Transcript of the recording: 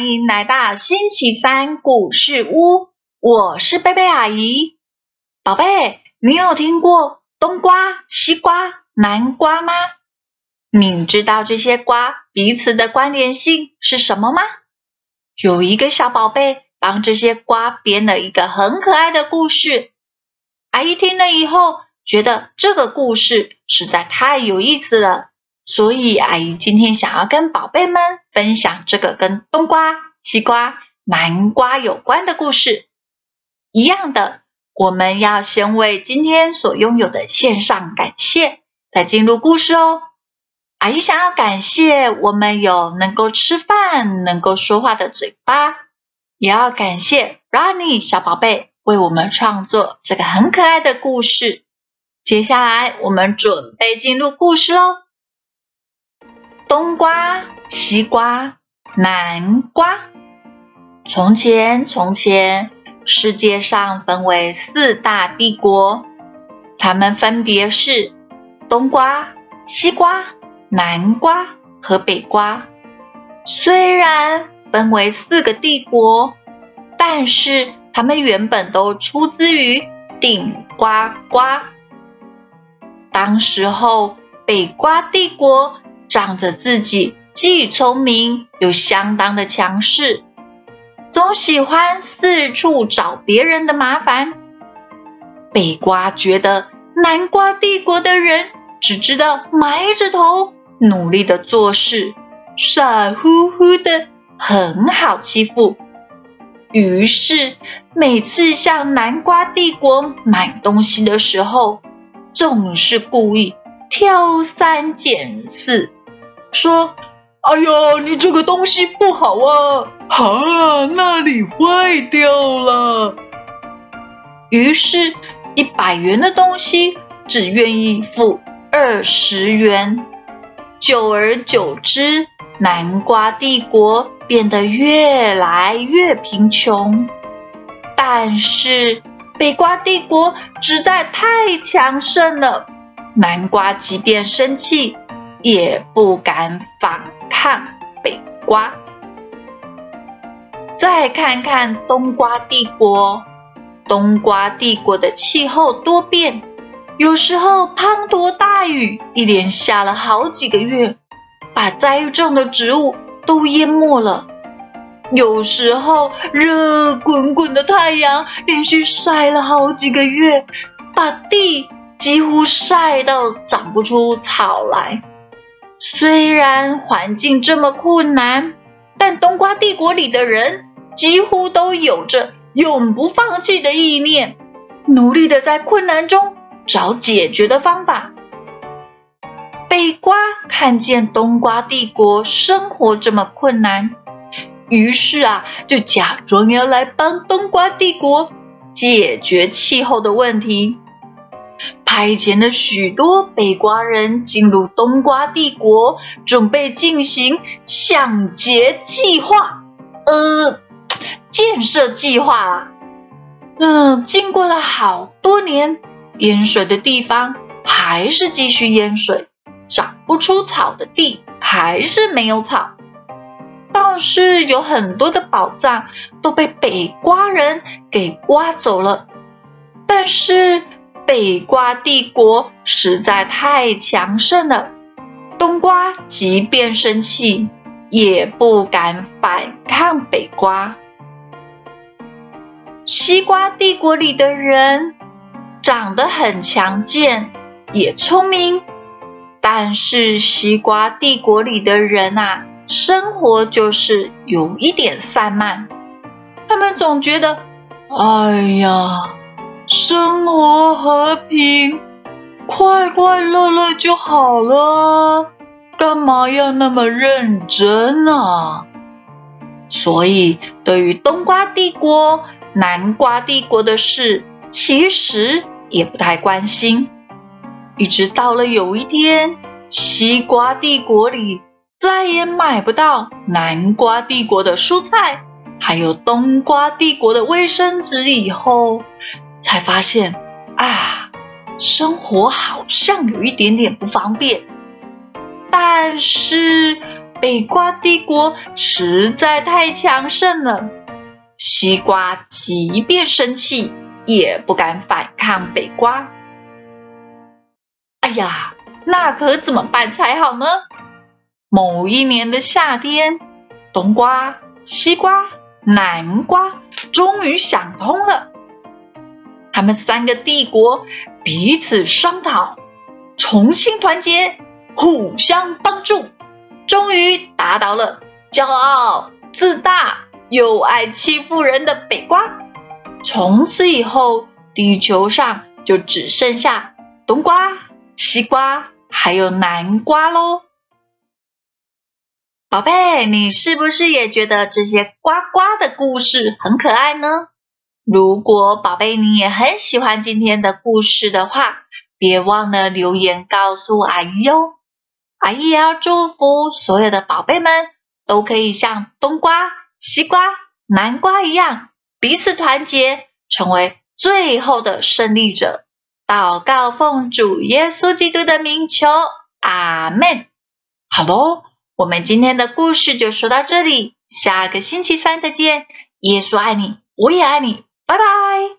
欢迎来到星期三故事屋，我是贝贝阿姨。宝贝，你有听过冬瓜、西瓜、南瓜吗？你知道这些瓜彼此的关联性是什么吗？有一个小宝贝帮这些瓜编了一个很可爱的故事。阿姨听了以后觉得这个故事实在太有意思了，所以阿姨今天想要跟宝贝们分享这个跟冬瓜、西瓜、南瓜有关的故事。一样的，我们要先为今天所拥有的献上感谢，再进入故事哦。阿姨想要感谢我们有能够吃饭、能够说话的嘴巴，也要感谢 Ronnie 小宝贝为我们创作这个很可爱的故事。接下来我们准备进入故事哦。冬瓜、西瓜、南瓜。从前，从前，世界上分为四大帝国，它们分别是冬瓜、西瓜、南瓜和北瓜。虽然分为四个帝国，但是它们原本都出自于顶呱呱。当时候，北瓜帝国仗着自己既聪明又相当的强势，总喜欢四处找别人的麻烦。北瓜觉得南瓜帝国的人只知道埋着头努力的做事，傻乎乎的，很好欺负。于是每次向南瓜帝国买东西的时候，总是故意挑三拣四，说：“哎呀，你这个东西不好啊！啊，那里坏掉了。”于是，100元的东西只愿意付20元。久而久之，南瓜帝国变得越来越贫穷。但是，北瓜帝国实在太强盛了，南瓜即便生气，也不敢反抗北瓜。再看看冬瓜帝国，冬瓜帝国的气候多变，有时候滂沱大雨，一连下了好几个月，把栽种的植物都淹没了。有时候热滚滚的太阳连续晒了好几个月，把地几乎晒到长不出草来。虽然环境这么困难，但冬瓜帝国里的人几乎都有着永不放弃的意念，努力的在困难中找解决的方法。北瓜看见冬瓜帝国生活这么困难，于是就假装要来帮冬瓜帝国解决气候的问题。派遣了许多北瓜人进入冬瓜帝国，准备进行抢劫计划，建设计划啦。经过了好多年，淹水的地方还是继续淹水，长不出草的地还是没有草。倒是有很多的宝藏都被北瓜人给刮走了，但是北瓜帝国实在太强盛了，冬瓜即便生气，也不敢反抗北瓜。西瓜帝国里的人长得很强健，也聪明，但是西瓜帝国里的人生活就是有一点散漫。他们总觉得，哎呀，生活和平，快快乐乐就好了，干嘛要那么认真啊？所以，对于冬瓜帝国、南瓜帝国的事，其实也不太关心。一直到了有一天，西瓜帝国里再也买不到南瓜帝国的蔬菜，还有冬瓜帝国的卫生纸以后，才发现生活好像有一点点不方便。但是北瓜帝国实在太强盛了，西瓜即便生气也不敢反抗北瓜。哎呀，那可怎么办才好呢？某一年的夏天，冬瓜、西瓜、南瓜终于想通了。他们三个帝国彼此商讨，重新团结，互相帮助，终于打倒了骄傲、自大又爱欺负人的北瓜。从此以后，地球上就只剩下冬瓜、西瓜还有南瓜咯。宝贝，你是不是也觉得这些呱呱的故事很可爱呢？如果宝贝你也很喜欢今天的故事的话，别忘了留言告诉阿姨哟。阿姨也要祝福所有的宝贝们都可以像冬瓜、西瓜、南瓜一样，彼此团结，成为最后的胜利者。祷告奉主耶稣基督的名求，阿们。好咯，我们今天的故事就说到这里，下个星期三再见。耶稣爱你，我也爱你，拜拜。